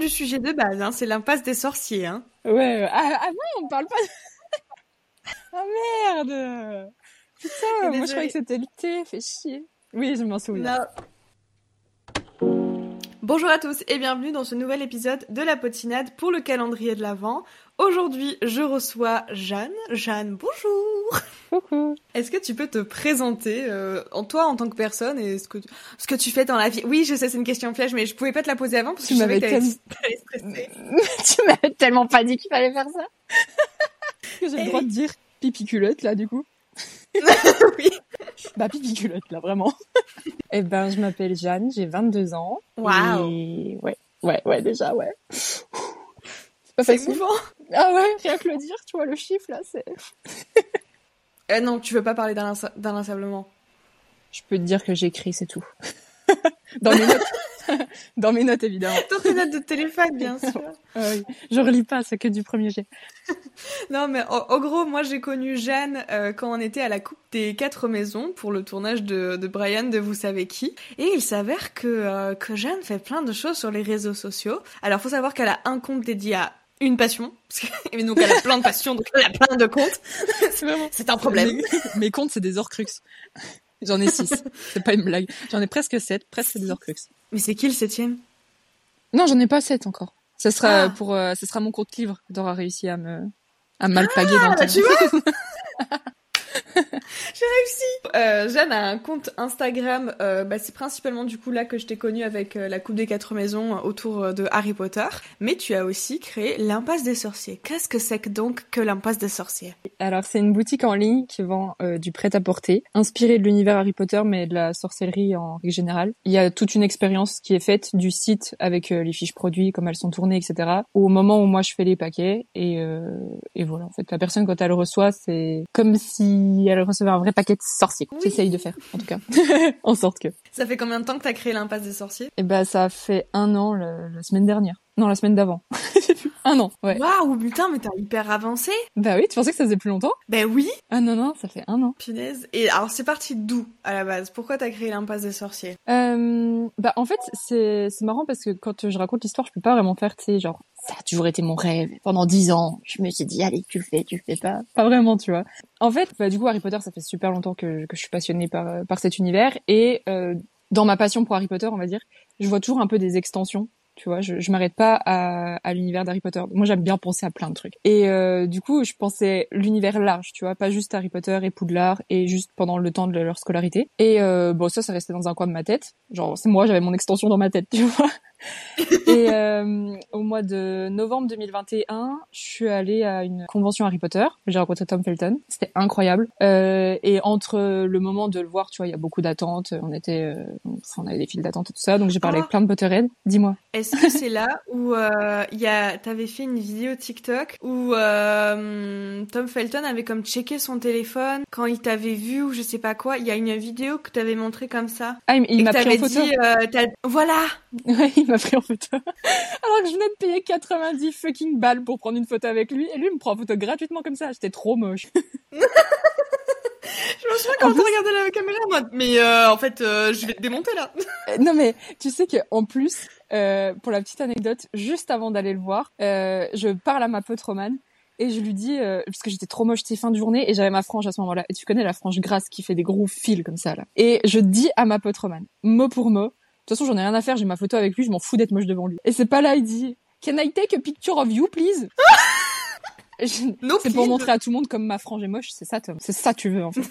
du sujet de base, hein, c'est l'impasse des sorciers. Hein. Ouais, ah non, on parle pas... Ah oh, merde! Putain, moi je croyais que c'était le thé, fait chier. Oui, je m'en souviens. Non. Bonjour à tous et bienvenue dans ce nouvel épisode de La Potinade pour le calendrier de l'Avent. Aujourd'hui, je reçois Jeanne. Jeanne, bonjour! Coucou! Est-ce que tu peux te présenter, toi en tant que personne, et ce que tu fais dans la vie? Oui, je sais, c'est une question flèche, mais je pouvais pas te la poser avant parce que je savais que t'allais stresser. Tu m'avais tellement pas dit qu'il fallait faire ça! J'ai le droit de dire pipi-culotte, là, du coup. Oui. Bah, pipi-culotte, là, vraiment. Eh ben, je m'appelle Jeanne, j'ai 22 ans. Waouh. Et... Ouais, déjà, ouais. C'est pas facile. Ah ouais, rien que le dire, tu vois, le chiffre, là, c'est... Non, tu veux pas parler d'inlassablement. Je peux te dire que j'écris, c'est tout. Dans mes notes. Dans mes notes, évidemment. Dans tes notes de téléphone, bien sûr. Oui. Je relis pas, c'est que du premier jet. Non, mais en gros, moi, j'ai connu Jeanne quand on était à la Coupe des 4 Maisons pour le tournage de Brian de Vous savez qui. Et il s'avère que Jeanne fait plein de choses sur les réseaux sociaux. Alors, faut savoir qu'elle a un compte dédié à une passion. Et donc, elle a plein de passions, donc elle a plein de comptes. C'est vraiment... C'est un problème. Mes comptes, c'est des horcruxes. J'en ai 6, c'est pas une blague. J'en ai presque 7, presque des Horcrux. Mais c'est qui le 7e? Non, j'en ai pas 7 encore. Ça sera pour, ça sera mon compte livre d'aura réussi à mal paguer dans le temps. Tu vois. J'ai réussi. Jeanne a un compte Instagram. C'est principalement du coup là que je t'ai connue avec la Coupe des 4 Maisons autour de Harry Potter. Mais tu as aussi créé l'impasse des sorciers. Qu'est-ce que c'est que l'impasse des sorciers? Alors c'est une boutique en ligne qui vend du prêt-à-porter, inspirée de l'univers Harry Potter mais de la sorcellerie en règle générale. Il y a toute une expérience qui est faite du site avec les fiches produits, comme elles sont tournées, etc. Au moment où moi je fais les paquets et voilà. En fait la personne quand elle reçoit c'est comme si elle recevait un vrai paquet de sorciers. Oui. J'essaye de faire, en tout cas. En sorte que... Ça fait combien de temps que t'as créé l'impasse des sorciers? Eh ben, ça fait 1 an, la semaine dernière. Non, la semaine d'avant. 1 an, ouais. Waouh, putain, mais t'as hyper avancé. Bah oui, tu pensais que ça faisait plus longtemps? Bah oui. Ah non, ça fait 1 an. Punaise. Et alors, c'est parti d'où, à la base? Pourquoi t'as créé l'impasse des sorciers? En fait, c'est marrant parce que quand je raconte l'histoire, je peux pas vraiment faire, tu sais, genre... Ça a toujours été mon rêve. Pendant 10 ans, je me suis dit, allez, tu le fais pas. Pas vraiment, tu vois. En fait, du coup, Harry Potter, ça fait super longtemps que je suis passionnée par cet univers. Et dans ma passion pour Harry Potter, on va dire, je vois toujours un peu des extensions. Tu vois, je m'arrête pas à l'univers d'Harry Potter. Moi, j'aime bien penser à plein de trucs. Et du coup, je pensais l'univers large, tu vois, pas juste Harry Potter et Poudlard et juste pendant le temps de leur scolarité. Et ça restait dans un coin de ma tête. Genre, c'est moi, j'avais mon extension dans ma tête, tu vois. Et au mois de novembre 2021, je suis allée à une convention Harry Potter. J'ai rencontré Tom Felton. C'était incroyable. Et entre le moment de le voir, tu vois, il y a beaucoup d'attentes. On avait des files d'attente et tout ça. Donc j'ai parlé avec plein de Potterheads. Dis-moi. Est-ce que c'est là où t'avais fait une vidéo TikTok où Tom Felton avait comme checké son téléphone quand il t'avait vu ou je sais pas quoi. Il y a une vidéo que t'avais montrée comme ça. Ah, il m'a pris en photo. Dit, voilà. Ouais, il m'a pris en photo. Alors que je venais de payer 90 fucking balles pour prendre une photo avec lui. Et lui, il me prend en photo gratuitement comme ça. J'étais trop moche. Je me souviens quand on regardait la caméra, moi. Mais je vais te démonter, là. Non, mais tu sais qu'en plus, pour la petite anecdote, juste avant d'aller le voir, je parle à ma pote Romane. Et je lui dis, parce que j'étais trop moche, c'était fin de journée, et j'avais ma frange à ce moment-là. Et tu connais la frange grasse qui fait des gros fils comme ça, là. Et je dis à ma pote Romane, mot pour mot, de toute façon, j'en ai rien à faire, j'ai ma photo avec lui, je m'en fous d'être moche devant lui. Et c'est pas là, il dit « Can I take a picture of you, please ?» C'est pour montrer à tout le monde comme ma frange est moche, c'est ça, Tom. C'est ça tu veux, en fait.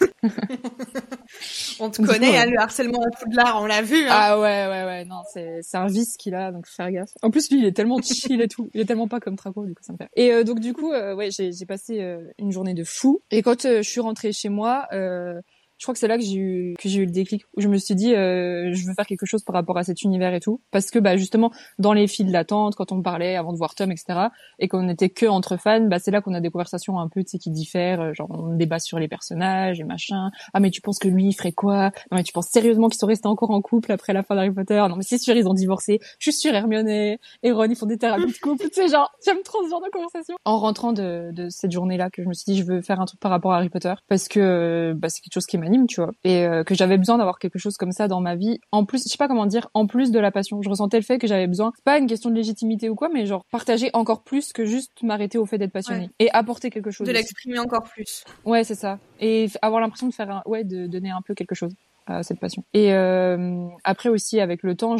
On te connaît, hein, le harcèlement à Poudlard, on l'a vu. Hein. Ah ouais, non, c'est un vice qu'il a, donc faut faire gaffe. En plus, lui, il est tellement chill et tout. Il est tellement pas comme Traco, du coup, ça me fait. Et donc, du coup, j'ai passé une journée de fou. Et quand je suis rentrée chez moi... je crois que c'est là que j'ai eu le déclic où je me suis dit je veux faire quelque chose par rapport à cet univers et tout parce que justement dans les files d'attente quand on parlait avant de voir Tom etc et qu'on était que entre fans c'est là qu'on a des conversations un peu tu sais qui diffèrent genre on débat sur les personnages et machin ah mais tu penses que lui il ferait quoi non mais tu penses sérieusement qu'ils sont restés encore en couple après la fin d'Harry Potter non mais c'est sûr ils ont divorcé je suis sûre Hermione et Ron ils font des thérapies de couple tu sais genre j'aime trop ce genre de conversation en rentrant de cette journée là que je me suis dit je veux faire un truc par rapport à Harry Potter parce que c'est quelque chose qui m'a anonyme, tu vois, et que j'avais besoin d'avoir quelque chose comme ça dans ma vie. En plus, je sais pas comment dire, en plus de la passion, je ressentais le fait que j'avais besoin, c'est pas une question de légitimité ou quoi, mais genre partager encore plus que juste m'arrêter au fait d'être passionnée, ouais, et apporter quelque chose. De l'exprimer encore plus. Ouais, c'est ça. Et avoir l'impression de faire, de donner un peu quelque chose à cette passion. Et après aussi, avec le temps,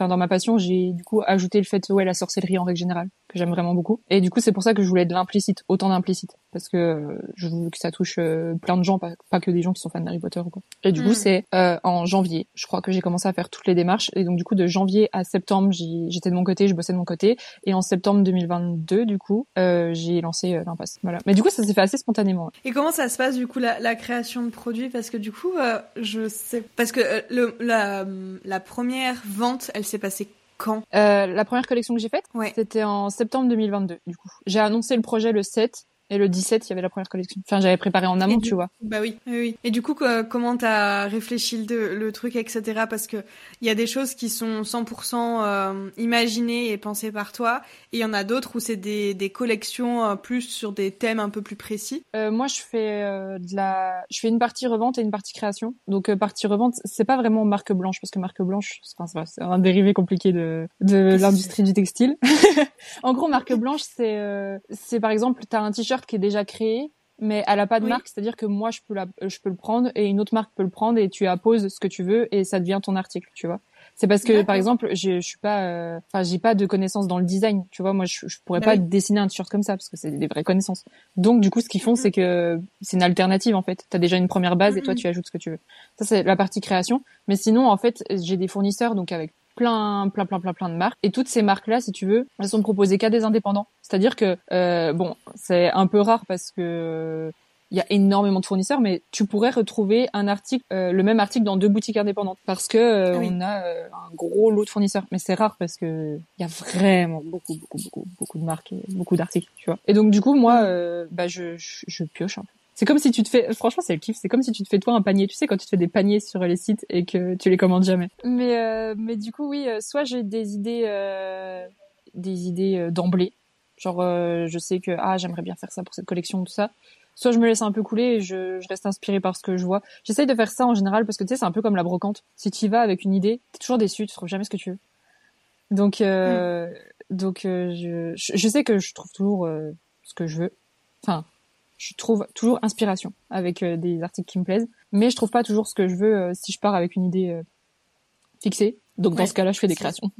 dans ma passion, j'ai du coup ajouté le fait, la sorcellerie en règle générale, que j'aime vraiment beaucoup. Et du coup, c'est pour ça que je voulais de l'implicite, autant d'implicite, parce que je veux que ça touche plein de gens, pas que des gens qui sont fans d'Harry Potter ou quoi. Et du coup, c'est en janvier, je crois que j'ai commencé à faire toutes les démarches. Et donc du coup, de janvier à septembre, j'étais de mon côté, je bossais de mon côté. Et en septembre 2022, du coup, j'ai lancé l'impasse. Voilà. Mais du coup, ça s'est fait assez spontanément. Et comment ça se passe du coup la création de produits? Parce que du coup, parce que la première vente, elle s'est passée quand? La première collection que j'ai faite, ouais, c'était en septembre 2022, du coup. J'ai annoncé le projet le 7, et le 17, il y avait la première collection. Enfin, j'avais préparé en amont, tu vois. Bah oui, oui, oui. Et du coup, comment t'as réfléchi le truc, etc. Parce que il y a des choses qui sont 100% imaginées et pensées par toi, et il y en a d'autres où c'est des collections plus sur des thèmes un peu plus précis. Moi, je fais je fais une partie revente et une partie création. Donc partie revente, c'est pas vraiment marque blanche, parce que marque blanche, c'est un dérivé compliqué de l'industrie du textile. En gros, marque blanche, c'est par exemple, t'as un t-shirt qui est déjà créé, mais elle a pas de marque, c'est-à-dire que moi je peux le prendre et une autre marque peut le prendre et tu apposes ce que tu veux et ça devient ton article, tu vois. C'est parce que par exemple, je suis pas j'ai pas de connaissances dans le design, tu vois. Moi je pourrais pas dessiner un t-shirt comme ça parce que c'est des vraies connaissances. Donc du coup, ce qu'ils font, c'est que c'est une alternative en fait. Tu as déjà une première base et toi tu ajoutes ce que tu veux. Ça, c'est la partie création, mais sinon en fait, j'ai des fournisseurs donc avec plein de marques, et toutes ces marques là, si tu veux, elles sont proposées qu'à des indépendants, c'est-à-dire que c'est un peu rare parce que il y a énormément de fournisseurs, mais tu pourrais retrouver un article, le même article dans deux boutiques indépendantes parce que on a un gros lot de fournisseurs, mais c'est rare parce que il y a vraiment beaucoup de marques et beaucoup d'articles, tu vois. Et donc du coup, moi je pioche un peu. C'est comme si tu te fais, franchement, c'est le kiff, c'est comme si tu te fais toi un panier, tu sais, quand tu te fais des paniers sur les sites et que tu les commandes jamais. Mais du coup, oui, soit j'ai des idées d'emblée, genre je sais que j'aimerais bien faire ça pour cette collection, tout ça. Soit je me laisse un peu couler et je reste inspirée par ce que je vois. J'essaye de faire ça en général parce que tu sais, c'est un peu comme la brocante. Si tu y vas avec une idée, t'es toujours déçu, tu trouves jamais ce que tu veux. Donc je sais que je trouve toujours ce que je veux. Enfin, je trouve toujours inspiration avec des articles qui me plaisent, mais je trouve pas toujours ce que je veux si je pars avec une idée fixée. Donc dans ce cas-là, je fais des créations.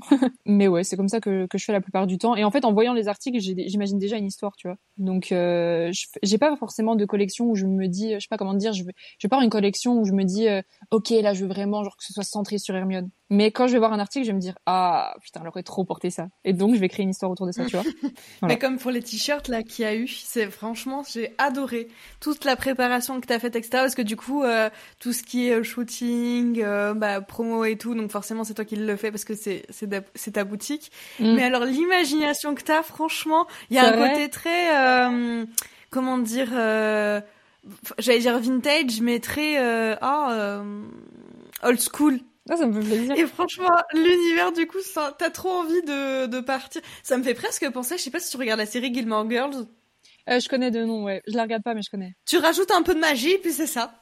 Mais ouais, c'est comme ça que je fais la plupart du temps. Et en fait, en voyant les articles, j'imagine déjà une histoire, tu vois. Donc j'ai pas forcément de collection où je me dis, je sais pas comment dire, je vais pas avoir une collection où je me dis OK, là je veux vraiment genre que ce soit centré sur Hermione. Mais quand je vais voir un article, je vais me dire putain, elle aurait trop porté ça. Et donc je vais créer une histoire autour de ça, tu vois. Voilà. Mais comme pour les t-shirts là qu'il y a eu, c'est franchement, j'ai adoré toute la préparation que t'as faite, etc. Parce que du coup, tout ce qui est shooting, promo et tout, donc forcément c'est toi qui le fait parce que c'est ta boutique. Mais alors l'imagination que t'as, franchement, il y a côté très j'allais dire vintage, mais très old school. Ah, ça me fait plaisir. Et franchement, l'univers, du coup, ça, t'as trop envie de partir. Ça me fait presque penser, je sais pas si tu regardes la série Gilmore Girls. Je connais de nom, ouais. Je la regarde pas, mais je connais. Tu rajoutes un peu de magie, puis c'est ça.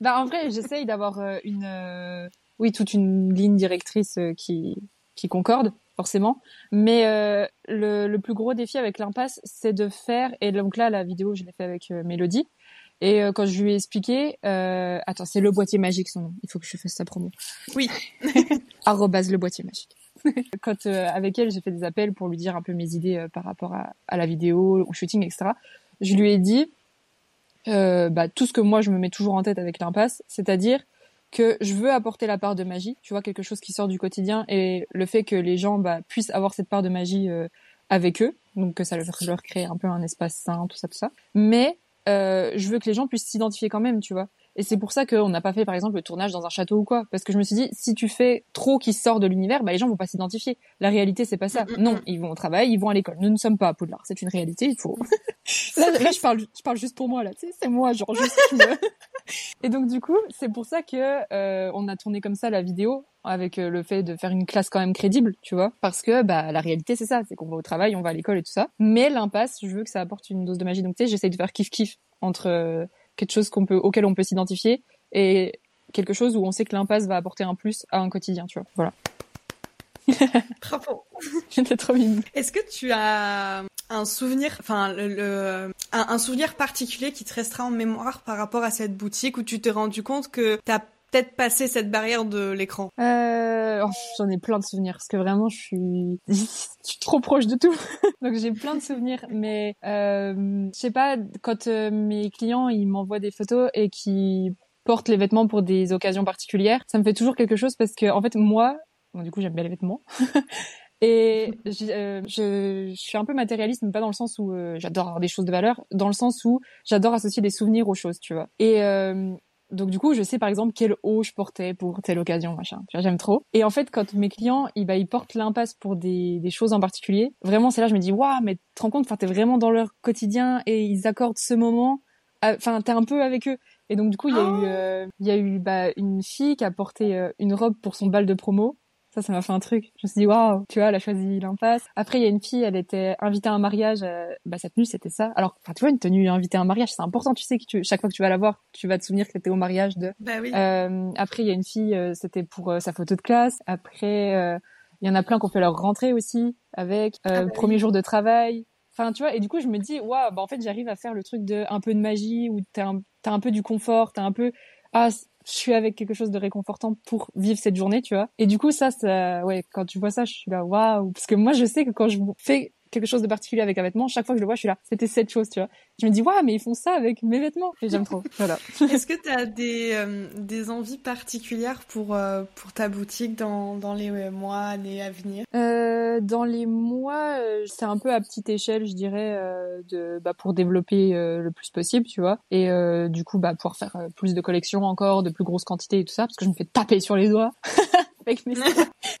Bah, en vrai, j'essaye d'avoir toute une ligne directrice qui concorde, forcément. Mais le plus gros défi avec l'impasse, c'est de faire... Et donc là, la vidéo, je l'ai fait avec Mélodie. Et quand je lui ai expliqué, attends, c'est le boîtier magique son nom. Il faut que je fasse sa promo. Oui. @ le boîtier magique. Quand avec elle, j'ai fait des appels pour lui dire un peu mes idées par rapport à la vidéo, au shooting, etc. Je lui ai dit tout ce que moi je me mets toujours en tête avec l'impasse, c'est-à-dire que je veux apporter la part de magie, tu vois, quelque chose qui sort du quotidien, et le fait que les gens puissent avoir cette part de magie avec eux, donc que ça leur crée un peu un espace sain, tout ça. Mais je veux que les gens puissent s'identifier quand même, tu vois. Et c'est pour ça qu'on n'a pas fait, par exemple, le tournage dans un château ou quoi. Parce que je me suis dit, si tu fais trop qui sort de l'univers, les gens vont pas s'identifier. La réalité, c'est pas ça. Non, ils vont au travail, ils vont à l'école. Nous ne sommes pas à Poudlard. C'est une réalité, il faut... là, je parle juste pour moi, là. Tu sais, c'est moi, genre, juste... Et donc, du coup, c'est pour ça que on a tourné comme ça la vidéo, avec le fait de faire une classe quand même crédible, tu vois. Parce que, la réalité, c'est ça. C'est qu'on va au travail, on va à l'école et tout ça. Mais l'impasse, je veux que ça apporte une dose de magie. Donc, tu sais, j'essaye de faire kiff-kiff entre... quelque chose auquel on peut s'identifier et quelque chose où on sait que l'impasse va apporter un plus à un quotidien, tu vois. Voilà. Bravo. J'étais trop mignonne. Est-ce que tu as un souvenir, enfin un souvenir particulier qui te restera en mémoire par rapport à cette boutique où tu t'es rendu compte que t'as peut-être passé cette barrière de l'écran? J'en ai plein de souvenirs parce que vraiment je suis trop proche de tout. Donc j'ai plein de souvenirs, mais je sais pas, quand mes clients ils m'envoient des photos et qui portent les vêtements pour des occasions particulières, ça me fait toujours quelque chose parce que en fait moi, bon, du coup j'aime bien les vêtements. Et je suis un peu matérialiste, mais pas dans le sens où j'adore avoir des choses de valeur, dans le sens où j'adore associer des souvenirs aux choses, tu vois. Et donc du coup, je sais par exemple quelle eau je portais pour telle occasion, machin. Tu vois, j'aime trop. Et en fait, quand mes clients, ils portent l'impasse pour des choses en particulier, vraiment c'est là je me dis waouh, mais tu te rends compte, enfin t'es vraiment dans leur quotidien et ils accordent ce moment, enfin t'es un peu avec eux. Et donc du coup, il y a eu une fille qui a porté une robe pour son bal de promo. Ça m'a fait un truc. Je me suis dit, waouh, tu vois, elle a choisi l'impasse. Après, il y a une fille, elle était invitée à un mariage. Sa tenue, c'était ça. Alors, tu vois, une tenue invitée à un mariage, c'est important. Tu sais que chaque fois que tu vas la voir, tu vas te souvenir que t'étais au mariage de... Bah oui. Après, il y a une fille, c'était pour sa photo de classe. Après, il y en a plein qu'on fait leur rentrée aussi, avec premier jour de travail. Enfin, tu vois, et du coup, je me dis, waouh, en fait, j'arrive à faire le truc de un peu de magie, où t'as un peu du confort, t'as un peu... Ah, je suis avec quelque chose de réconfortant pour vivre cette journée, tu vois. Et du coup, ça, ouais, quand tu vois ça, je suis là, waouh. Parce que moi, je sais que quand je fais quelque chose de particulier avec un vêtement, chaque fois que je le vois, je suis là, c'était cette chose, tu vois. Je me dis, waouh, mais ils font ça avec mes vêtements. Et j'aime trop, voilà. Est-ce que t'as des envies particulières pour ta boutique dans les mois, années à venir? Dans les mois, c'est un peu à petite échelle, je dirais, pour développer le plus possible, tu vois. Et du coup, pouvoir faire plus de collections encore, de plus grosses quantités et tout ça, parce que je me fais taper sur les doigts. Avec mes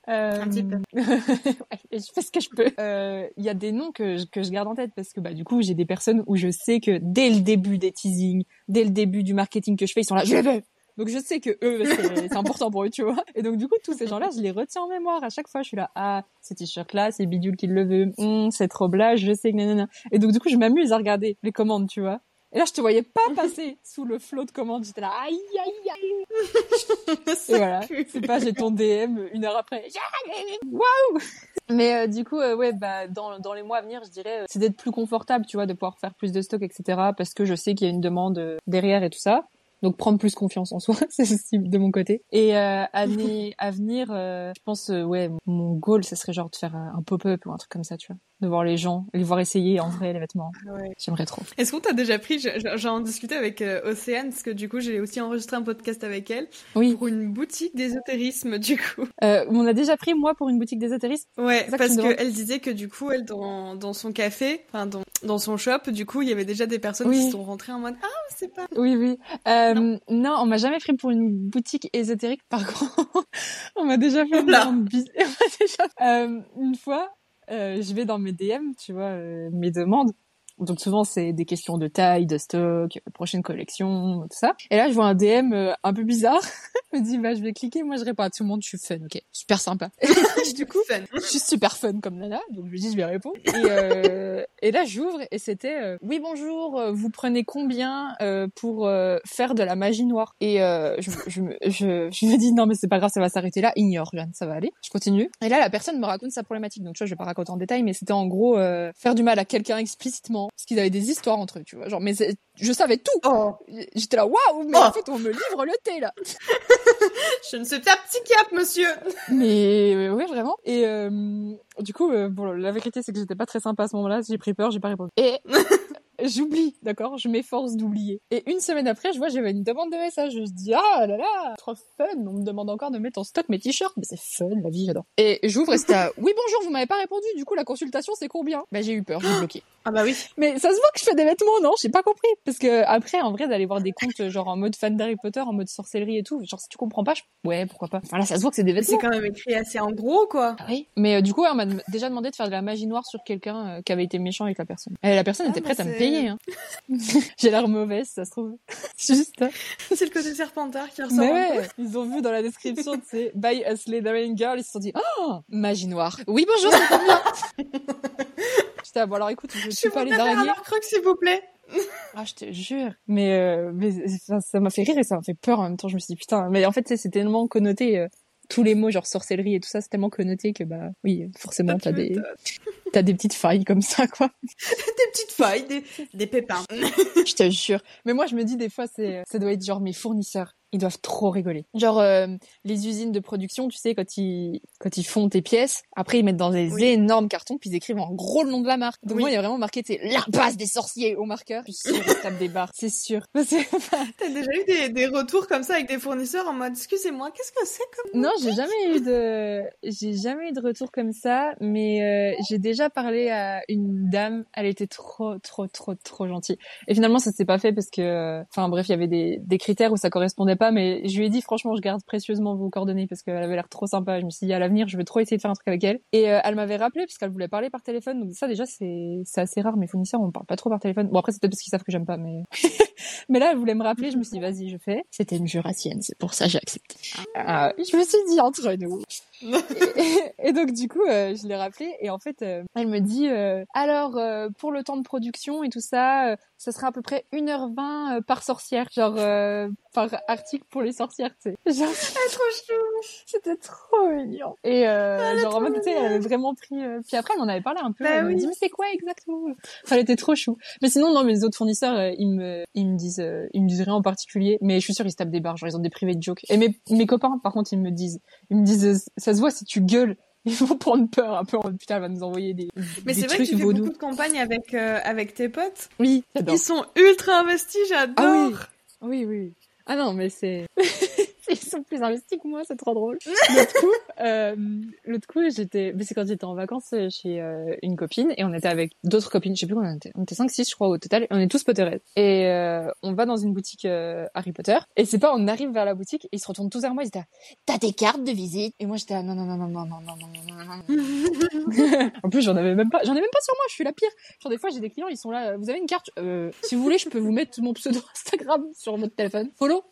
un petit peu. Ouais, je fais ce que je peux. Il y a des noms que je garde en tête parce que du coup j'ai des personnes où je sais que dès le début des teasings, dès le début du marketing que je fais, ils sont là, je les veux. Donc je sais que eux, c'est important pour eux, tu vois. Et donc du coup tous ces gens-là, je les retiens en mémoire à chaque fois. Je suis là, ah, ce t-shirt-là, c'est Bidule qui le veut. C'est trop blage, je sais que nanana. Et donc du coup je m'amuse à regarder les commandes, tu vois. Et là, je te voyais pas passer sous le flot de commandes. J'étais là, aïe, aïe, aïe. Et voilà. C'est pas, j'ai ton DM une heure après. Waouh! Mais du coup, ouais, dans les mois à venir, je dirais, c'est d'être plus confortable, tu vois, de pouvoir faire plus de stock, etc. Parce que je sais qu'il y a une demande derrière et tout ça. Donc prendre plus confiance en soi, c'est possible de mon côté. Et année à venir, je pense, ouais, mon goal, ça serait genre de faire un pop-up ou un truc comme ça, tu vois. De voir les gens, les voir essayer en vrai les vêtements. Ouais. J'aimerais trop. Est-ce qu'on t'a déjà pris, j'en discutais avec Océane, parce que du coup j'ai aussi enregistré un podcast avec elle, oui, pour une boutique d'ésotérisme du coup. On a déjà pris moi pour une boutique d'ésotérisme. Ouais, parce qu'elle disait que du coup elle dans son café, enfin dans son shop, du coup il y avait déjà des personnes, oui, qui sont rentrées en mode ah c'est pas. Oui oui. Non, on m'a jamais pris pour une boutique ésotérique par contre. On m'a déjà fait une fois. Je vais dans mes DM, tu vois, mes demandes. Donc souvent c'est des questions de taille, de stock, prochaine collection, tout ça. Et là je vois un DM un peu bizarre. Je me dis je vais cliquer, moi je réponds à tout le monde, je suis fun, ok, super sympa. Du coup, je suis super fun comme nana, donc je lui dis je vais répondre. Et là j'ouvre et c'était oui bonjour, vous prenez combien pour faire de la magie noire? Et je me dis non mais c'est pas grave, ça va s'arrêter là, ignore Jeanne, ça va aller. Je continue. Et là la personne me raconte sa problématique, donc tu vois je vais pas raconter en détail, mais c'était en gros faire du mal à quelqu'un explicitement. Parce qu'ils avaient des histoires entre eux, tu vois. Genre, mais je savais tout. Oh. J'étais là, waouh, mais en fait, on me livre le thé, là. Je ne suis pas psychiatre, monsieur. Mais ouais, vraiment. Et du coup, la vérité, c'est que j'étais pas très sympa à ce moment-là. J'ai pris peur, j'ai pas répondu. Et j'oublie, d'accord? Je m'efforce d'oublier. Et une semaine après, je vois, j'avais une demande de message. Je dis, ah là là, trop fun. On me demande encore de mettre en stock mes t-shirts. Mais c'est fun, la vie, j'adore. Et j'ouvre et c'était à, oui, bonjour, vous m'avez pas répondu. Du coup, la consultation, c'est combien? J'ai eu peur, j'ai bloqué. Ah bah oui. Mais ça se voit que je fais des vêtements, non? J'ai pas compris. Parce que après, en vrai, d'aller voir des comptes, genre, en mode fan d'Harry Potter, en mode sorcellerie et tout, genre, si tu comprends pas, ouais, pourquoi pas. Enfin là, ça se voit que c'est des vêtements. C'est quand même écrit assez en gros, quoi. Ah oui. Mais du coup, on m'a déjà demandé de faire de la magie noire sur quelqu'un qui avait été méchant avec la personne. Et la personne était prête à me payer. Hein. J'ai l'air mauvaise, ça se trouve. Juste. C'est le côté Serpentard qui ressort. Mais ouais, ils ont vu dans la description, tu sais, by a Slytherin girl, ils se sont dit, oh, magie noire. Oui, bonjour, c'est combien? Putain, bon alors écoute, je suis pas les araignées. Je veux faire un creux, s'il vous plaît. Ah, je te jure. Mais ça m'a fait rire et ça m'a fait peur en même temps. Je me suis dit, putain, mais en fait, c'est tellement connoté. Tous les mots, genre sorcellerie et tout ça, c'est tellement connoté que, bah, oui, forcément, t'as des petites failles comme ça, quoi. Des petites failles, des pépins. Je te jure. Mais moi, je me dis, des fois, ça doit être genre mes fournisseurs. Ils doivent trop rigoler. Genre, les usines de production, tu sais, quand ils font tes pièces, après, ils mettent dans des énormes cartons, puis ils écrivent en gros le nom de la marque. Donc, moi, il y a vraiment marqué, c'est l'impasse des sorciers au marqueur. Puis, sur la table des bars. C'est sûr. T'as déjà eu des retours comme ça avec des fournisseurs en mode, excusez-moi, qu'est-ce que c'est comme... Non, j'ai jamais eu de retour comme ça, mais j'ai déjà parlé à une dame, elle était trop gentille. Et finalement, ça s'est pas fait parce que, enfin, bref, il y avait des critères où ça correspondait pas, mais je lui ai dit, franchement, je garde précieusement vos coordonnées parce qu'elle avait l'air trop sympa. Je me suis dit, à l'avenir, je veux trop essayer de faire un truc avec elle. Et elle m'avait rappelé parce qu'elle voulait parler par téléphone. Donc ça, déjà, c'est assez rare. Mes fournisseurs, on parle pas trop par téléphone. Bon, après, c'est peut-être parce qu'ils savent que j'aime pas, mais... Mais là, elle voulait me rappeler. Je me suis dit, vas-y, je fais. C'était une jurassienne. C'est pour ça que j'ai accepté. Je me suis dit, entre nous. Et donc, du coup, je l'ai rappelée. Et en fait, elle me dit, alors, pour le temps de production et tout ça, ça sera à peu près 1h20 par sorcière. Genre, par article pour les sorcières, tu sais. Genre, ah, trop chou. C'était trop mignon. Et, genre, en mode, tu sais, elle avait vraiment pris, puis après, elle en avait parlé un peu. Bah, elle m'a dit, mais c'est quoi exactement? Enfin, elle était trop chou. Mais sinon, non, mes autres fournisseurs, ils me disent rien en particulier, mais je suis sûre ils se tapent des barres, genre ils ont des privés de jokes. Et mes copains, par contre, ils me disent, ça se voit si tu gueules. Ils vont prendre peur un peu, putain, elle va nous envoyer des mais des c'est vrai trucs que tu fais vaudous. Beaucoup de campagnes avec tes potes. Oui, j'adore. Ils sont ultra investis, j'adore. Ah oui. Ah non, mais c'est... Ils sont plus investis que moi, c'est trop drôle. L'autre coup, mais c'est quand j'étais en vacances chez une copine et on était avec d'autres copines, je sais plus combien on était. On était 5-6 je crois au total, et on est tous Potterheads. Et on va dans une boutique Harry Potter et on arrive vers la boutique et ils se retournent tous vers moi, ils étaient là, t'as tes cartes de visite? Et moi j'étais là, non. En plus j'en ai même pas sur moi, je suis la pire. Genre des fois j'ai des clients, ils sont là, vous avez une carte, si vous voulez je peux vous mettre mon pseudo Instagram sur votre téléphone. Follow.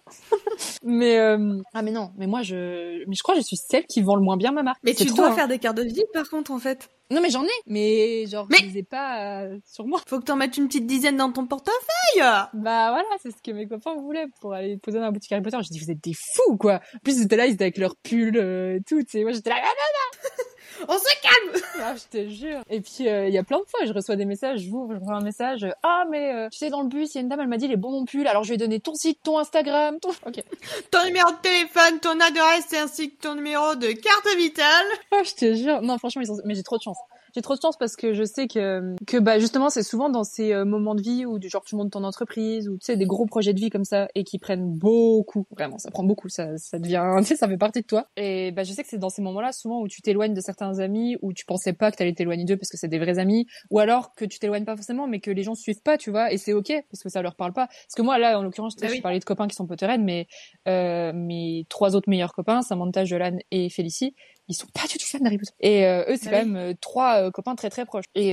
Mais je crois que je suis celle qui vend le moins bien ma marque. Mais c'est tu dois faire des cartes de visite par contre en fait. Non mais j'en ai, mais genre je les ai pas sur moi. Faut que t'en mettes une petite dizaine dans ton portefeuille. Bah voilà, c'est ce que mes copains voulaient pour aller poser dans la boutique Harry Potter. J'ai dit vous êtes des fous quoi. En plus ils étaient là, ils étaient avec leur pull et tout, tu sais. Moi j'étais là on se calme. Ah, je te jure. Et puis y a plein de fois, je reçois des messages, je reçois un message, tu sais dans le bus, il y a une dame, elle m'a dit les bons mon pull, alors je lui ai donné ton site, ton Instagram, OK. Ton numéro de téléphone, ton adresse ainsi que ton numéro de carte vitale. Ah, je te jure. Non, franchement, mais j'ai trop de chance. J'ai trop de chance parce que je sais que bah justement c'est souvent dans ces moments de vie où du genre tu montes ton entreprise ou tu sais des gros projets de vie comme ça et qui prennent beaucoup, vraiment ça prend beaucoup, ça devient, tu sais, ça fait partie de toi. Et bah je sais que c'est dans ces moments-là souvent où tu t'éloignes de certains amis où tu pensais pas que t'allais t'éloigner d'eux parce que c'est des vrais amis, ou alors que tu t'éloignes pas forcément mais que les gens suivent pas, tu vois, et c'est OK parce que ça leur parle pas. Parce que moi là en l'occurrence je parlais de copains qui sont Potterheads, mais mes trois autres meilleurs copains, Samantha, Jolane et Félicie, ils sont pas du tout fans d'Harry Potter. Et eux c'est quand même trois copains très très proches et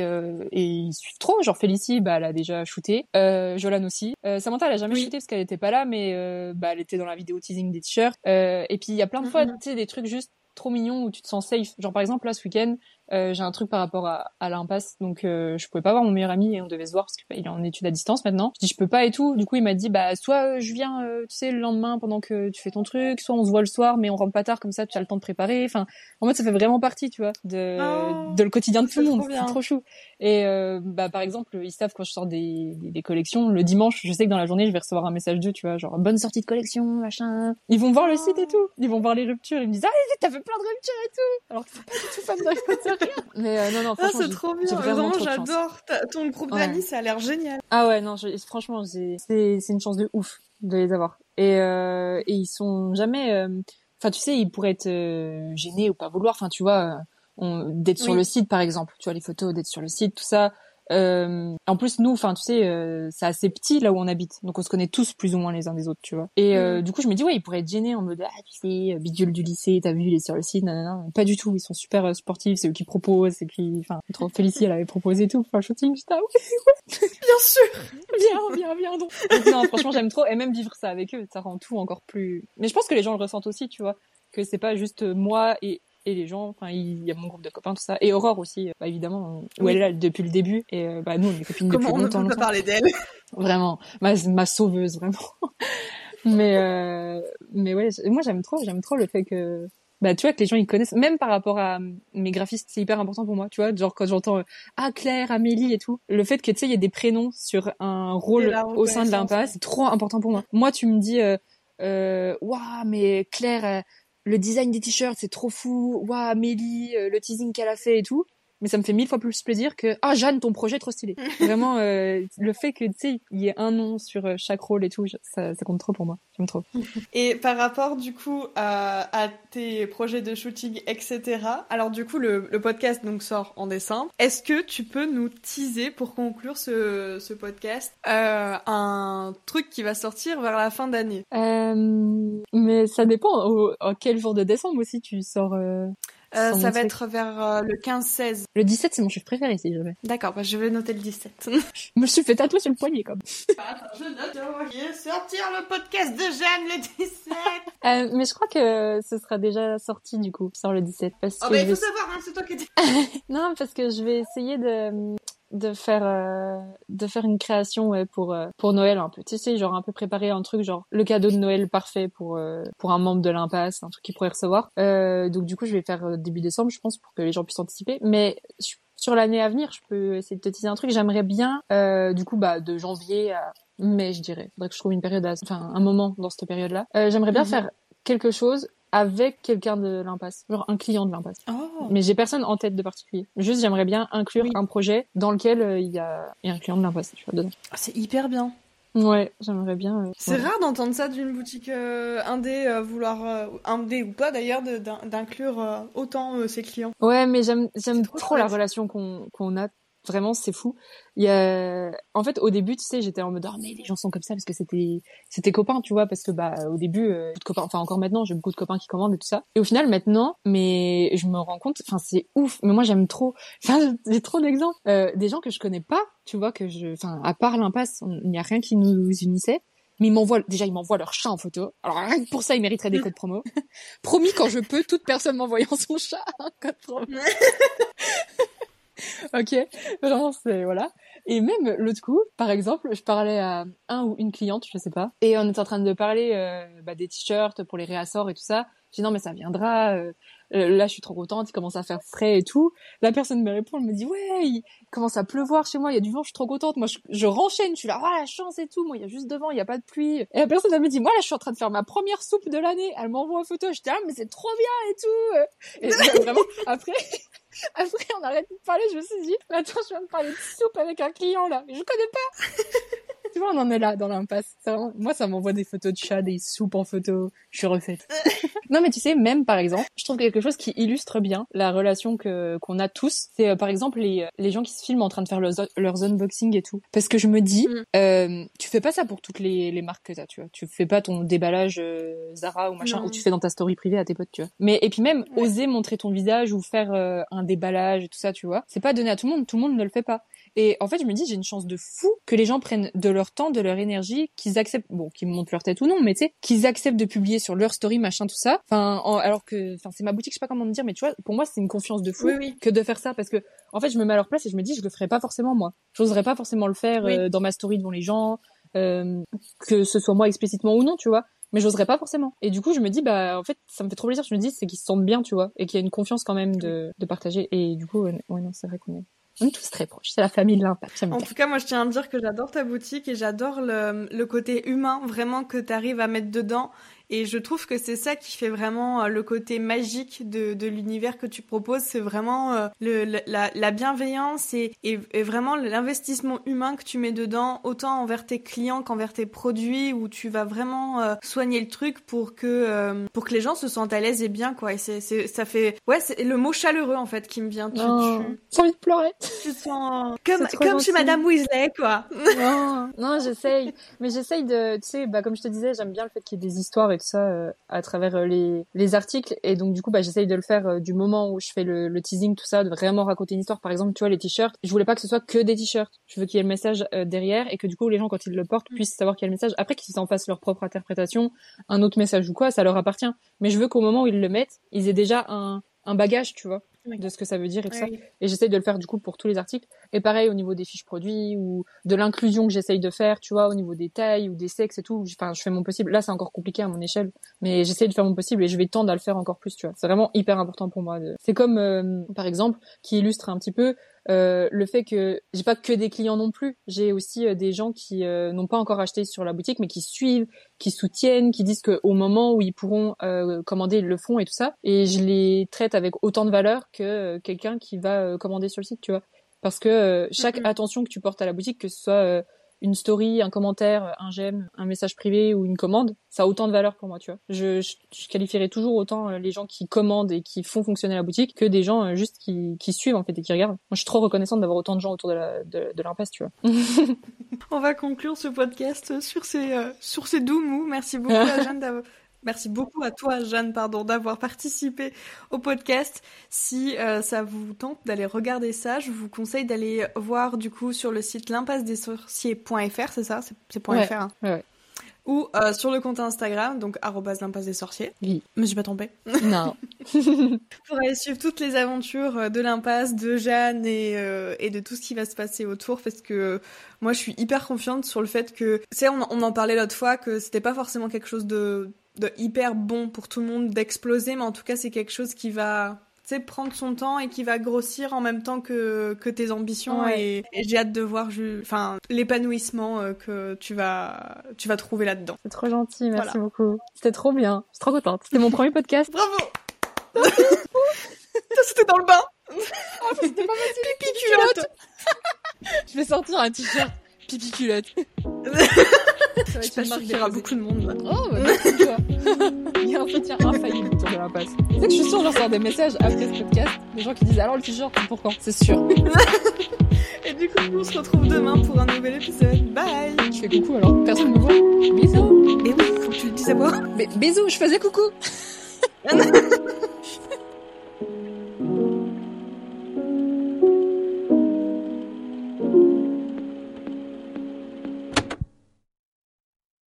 ils suivent trop, genre Félicie bah elle a déjà shooté, Jolane aussi, Samantha elle a jamais shooté parce qu'elle était pas là, mais bah elle était dans la vidéo teasing des t-shirts, et puis il y a plein de fois tu sais des trucs juste trop mignons où tu te sens safe, genre par exemple là ce week-end j'ai un truc par rapport à l'impasse, donc je pouvais pas voir mon meilleur ami et on devait se voir parce qu'il est en études à distance maintenant. Je dis je peux pas et tout, du coup il m'a dit bah soit je viens tu sais le lendemain pendant que tu fais ton truc, soit on se voit le soir mais on rentre pas tard comme ça tu as le temps de préparer, enfin en mode ça fait vraiment partie tu vois de le quotidien de tout le monde, c'est trop chou. Et bah par exemple ils savent quand je sors des collections le dimanche, je sais que dans la journée je vais recevoir un message d'eux, tu vois, genre bonne sortie de collection machin, ils vont voir le site et tout, ils vont voir les ruptures, ils me disent allez t'as fait plein de ruptures et tout alors que t'es pas du tout fan d'Harry Potter. Mais non, franchement, c'est trop bien. Vraiment, j'adore ton groupe d'amis, ça a l'air génial. Ah ouais, non, franchement, c'est une chance de ouf de les avoir. Et ils sont jamais, tu sais, ils pourraient être gênés ou pas vouloir. Enfin, tu vois, d'être sur le site, par exemple. Tu vois les photos d'être sur le site, tout ça. En plus, nous, tu sais, c'est assez petit là où on habite, donc on se connaît tous plus ou moins les uns des autres, tu vois. Et du coup, je me dis ouais, ils pourraient être gênés en mode tu sais, bidule du lycée, t'as vu, il est sur le site, nanana. Pas du tout, ils sont super sportifs, c'est eux qui proposent, c'est qui, trop Félicie, elle avait proposé tout pour le shooting, j'étais oui, bien sûr, bien donc. Non, franchement, j'aime trop, et même vivre ça avec eux, ça rend tout encore plus. Mais je pense que les gens le ressentent aussi, tu vois, que c'est pas juste moi et les gens, il y a mon groupe de copains, tout ça. Et Aurore aussi, évidemment, où elle est là depuis le début. Et nous, on est copines depuis longtemps. Comment on ne peut pas parler d'elle? vraiment ma sauveuse, vraiment. Mais ouais, moi j'aime trop le fait que bah tu vois que les gens ils connaissent, même par rapport à mes graphistes, c'est hyper important pour moi, tu vois, genre quand j'entends ah Claire, Amélie et tout, le fait que tu sais il y a des prénoms sur un rôle là, au sein de l'impasse, c'est trop important pour moi. Moi tu me dis waouh, mais Claire le design des t-shirts c'est trop fou, waouh Amélie le teasing qu'elle a fait et tout, mais ça me fait 1000 fois plus plaisir que ah Jeanne ton projet est trop stylé. Vraiment le fait que tu sais il y ait un nom sur chaque rôle et tout, ça compte trop pour moi, j'aime trop. Et par rapport du coup à tes projets de shooting etc. Alors du coup le podcast donc sort en décembre. Est-ce que tu peux nous teaser pour conclure ce podcast un truc qui va sortir vers la fin d'année? Mais ça dépend à quel jour de décembre aussi tu sors. Ça va être vers le 15-16. Le 17, c'est mon chiffre préféré, si jamais. D'accord, bah je vais noter le 17. Je me suis fait tatouer sur le poignet, comme. Attends, je note. Sortir le podcast de Jeanne le 17. Mais je crois que ce sera déjà sorti, du coup, sur le 17. Parce que il faut savoir, hein, c'est toi qui dis. Non, parce que je vais essayer de faire une création ouais pour Noël un peu, tu sais, genre un peu préparer un truc genre le cadeau de Noël parfait pour un membre de l'impasse, un truc qu'il pourrait recevoir, donc du coup je vais faire début décembre je pense pour que les gens puissent anticiper, mais sur l'année à venir je peux essayer de te teaser un truc. J'aimerais bien du coup bah de janvier à mai je dirais, faudrait que je trouve une période un moment dans cette période là, j'aimerais bien faire quelque chose avec quelqu'un de l'impasse, genre un client de l'impasse. Oh. Mais j'ai personne en tête de particulier. Juste, j'aimerais bien inclure un projet dans lequel il y a un client de l'impasse, tu vois, dedans. Oh, c'est hyper bien. Ouais, j'aimerais bien. C'est rare d'entendre ça d'une boutique indé, vouloir indé ou pas d'ailleurs, d'inclure autant ses clients. Ouais, mais j'aime trop la relation qu'on a. Vraiment, c'est fou. Il y a, en fait, au début, tu sais, j'étais en mode, oh, mais les gens sont comme ça parce que c'était copains, tu vois, parce que, bah, au début, de copains, enfin, encore maintenant, j'ai beaucoup de copains qui commandent et tout ça. Et au final, maintenant, mais je me rends compte, enfin, c'est ouf, mais moi, j'aime trop, enfin, j'ai trop d'exemples, des gens que je connais pas, tu vois, enfin, à part l'impasse, il n'y a rien qui nous unissait. Mais ils m'envoient leur chat en photo. Alors, rien que pour ça, ils mériteraient des codes promo. Promis, quand je peux, toute personne m'envoyant son chat, un code promo. Ok, vraiment c'est voilà. Et même l'autre coup, par exemple, je parlais à un ou une cliente, je sais pas, et on était en train de parler des t-shirts pour les réassorts et tout ça. J'ai dit non mais ça viendra. Là je suis trop contente, il commence à faire frais et tout. La personne me répond, elle me dit ouais, il commence à pleuvoir chez moi, il y a du vent, je suis trop contente. Moi je renchaîne, je suis là, oh la chance et tout. Moi il y a juste de vent, il y a pas de pluie. Et la personne elle me dit moi là je suis en train de faire ma première soupe de l'année. Elle m'envoie une photo, je dis ah mais c'est trop bien et tout. Et vraiment après. Après, on arrête de parler, je me suis dit, attends, je viens de parler de soupe avec un client, là. Je connais pas. Tu vois, on en est là, dans l'impasse. Moi, ça m'envoie des photos de chats, des soupes en photo. Je suis refaite. Non, mais tu sais, même, par exemple, je trouve quelque chose qui illustre bien la relation qu'on a tous. C'est, par exemple, les gens qui se filment en train de faire leurs unboxing et tout. Parce que je me dis, tu fais pas ça pour toutes les marques que t'as, tu vois. Tu fais pas ton déballage Zara ou machin, ou tu fais dans ta story privée à tes potes, tu vois. Mais, et puis même, oser montrer ton visage ou faire un déballage et tout ça, tu vois. C'est pas donné à tout le monde ne le fait pas. Et en fait, je me dis, j'ai une chance de fou que les gens prennent de leur temps, de leur énergie, qu'ils acceptent, bon, qu'ils montent leur tête ou non, mais tu sais, qu'ils acceptent de publier sur leur story, machin, tout ça. Enfin, alors que, enfin, c'est ma boutique, je sais pas comment te dire, mais tu vois, pour moi, c'est une confiance de fou que de faire ça, parce que, en fait, je me mets à leur place et je me dis, je le ferais pas forcément moi. J'oserais pas forcément le faire dans ma story devant les gens, que ce soit moi explicitement ou non, tu vois. Mais j'oserais pas forcément. Et du coup, je me dis, bah, en fait, ça me fait trop plaisir, je me dis, c'est qu'ils se sentent bien, tu vois, et qu'il y a une confiance quand même de partager. Et du coup, ouais, non, c'est vrai qu'on est. On est tous très proches, c'est la famille de l'impasse. En tout cas, moi, je tiens à dire que j'adore ta boutique et j'adore le côté humain, vraiment, que t'arrives à mettre dedans. Et je trouve que c'est ça qui fait vraiment le côté magique de l'univers que tu proposes. C'est vraiment la bienveillance et vraiment l'investissement humain que tu mets dedans, autant envers tes clients qu'envers tes produits, où tu vas vraiment soigner le truc pour que les gens se sentent à l'aise et bien, quoi. Et ça fait... Ouais, c'est le mot chaleureux, en fait, qui me vient. J'ai envie de pleurer. Tu sens... Comme chez Madame Weasley, quoi. Non, j'essaye. Mais j'essaye de... Tu sais, bah, comme je te disais, j'aime bien le fait qu'il y ait des histoires et ça à travers les articles, et donc du coup bah j'essaye de le faire du moment où je fais le teasing, tout ça, de vraiment raconter une histoire. Par exemple, tu vois, les t-shirts, je voulais pas que ce soit que des t-shirts, je veux qu'il y ait le message derrière, et que du coup les gens quand ils le portent puissent savoir qu'il y a le message. Après, qu'ils en fassent leur propre interprétation, un autre message ou quoi, ça leur appartient, mais je veux qu'au moment où ils le mettent, ils aient déjà un bagage, tu vois. oui. de ce que ça veut dire et tout oui. ça. Et j'essaye de le faire du coup pour tous les articles. Et pareil au niveau des fiches produits ou de l'inclusion que j'essaye de faire, tu vois, au niveau des tailles ou des sexes et tout. Enfin, je fais mon possible. Là, c'est encore compliqué à mon échelle, mais j'essaye de faire mon possible et je vais tendre à le faire encore plus, tu vois. C'est vraiment hyper important pour moi. C'est comme, par exemple, qui illustre un petit peu le fait que j'ai pas que des clients non plus. J'ai aussi des gens qui n'ont pas encore acheté sur la boutique, mais qui suivent, qui soutiennent, qui disent qu'au moment où ils pourront commander, ils le font et tout ça. Et je les traite avec autant de valeur que quelqu'un qui va commander sur le site, tu vois. Parce que chaque attention que tu portes à la boutique, que ce soit une story, un commentaire, un j'aime, un message privé ou une commande, ça a autant de valeur pour moi, tu vois. Je qualifierais toujours autant les gens qui commandent et qui font fonctionner la boutique que des gens juste qui suivent, en fait, et qui regardent. Moi, je suis trop reconnaissante d'avoir autant de gens autour de l'impasse, tu vois. On va conclure ce podcast sur ces doux mots. Merci beaucoup à Jeanne d'avoir... Merci beaucoup à toi, Jeanne, d'avoir participé au podcast. Si ça vous tente d'aller regarder ça, je vous conseille d'aller voir du coup sur le site l'impasse-des-sorciers.fr, c'est ça ? C'est .fr, ouais, hein. Ouais. Ou sur le compte Instagram, donc @l'impasse-des-sorciers. Oui. Mais je suis pas trompée. Non. Pour aller suivre toutes les aventures de l'impasse, de Jeanne et de tout ce qui va se passer autour, parce que moi je suis hyper confiante sur le fait que, tu sais, on en parlait l'autre fois, que c'était pas forcément quelque chose de hyper bon pour tout le monde d'exploser, mais en tout cas c'est quelque chose qui va, tu sais, prendre son temps et qui va grossir en même temps que tes ambitions, ouais. et j'ai hâte de voir l'épanouissement que tu vas trouver là-dedans. C'est trop gentil, merci beaucoup, c'était trop bien, je suis trop contente, c'était mon premier podcast. Bravo. C'était dans le bain. Oh, c'était pas facile. Pipi culotte. Je vais sortir un t-shirt pipi culotte. Ça va être marquera beaucoup de monde là. Oh, bah, merci, toi. Il y a un soutien infaillible autour de l'impasse. Tu sais que je suis sûre que j'en sors des messages après ce podcast, des gens qui disent alors le t-shirt pour quand ? C'est sûr. Et du coup, on se retrouve demain pour un nouvel épisode. Bye. Je fais coucou alors, personne ne me voit. Bisous. Et oui, faut que tu le dises à moi. Mais bisous, je faisais coucou.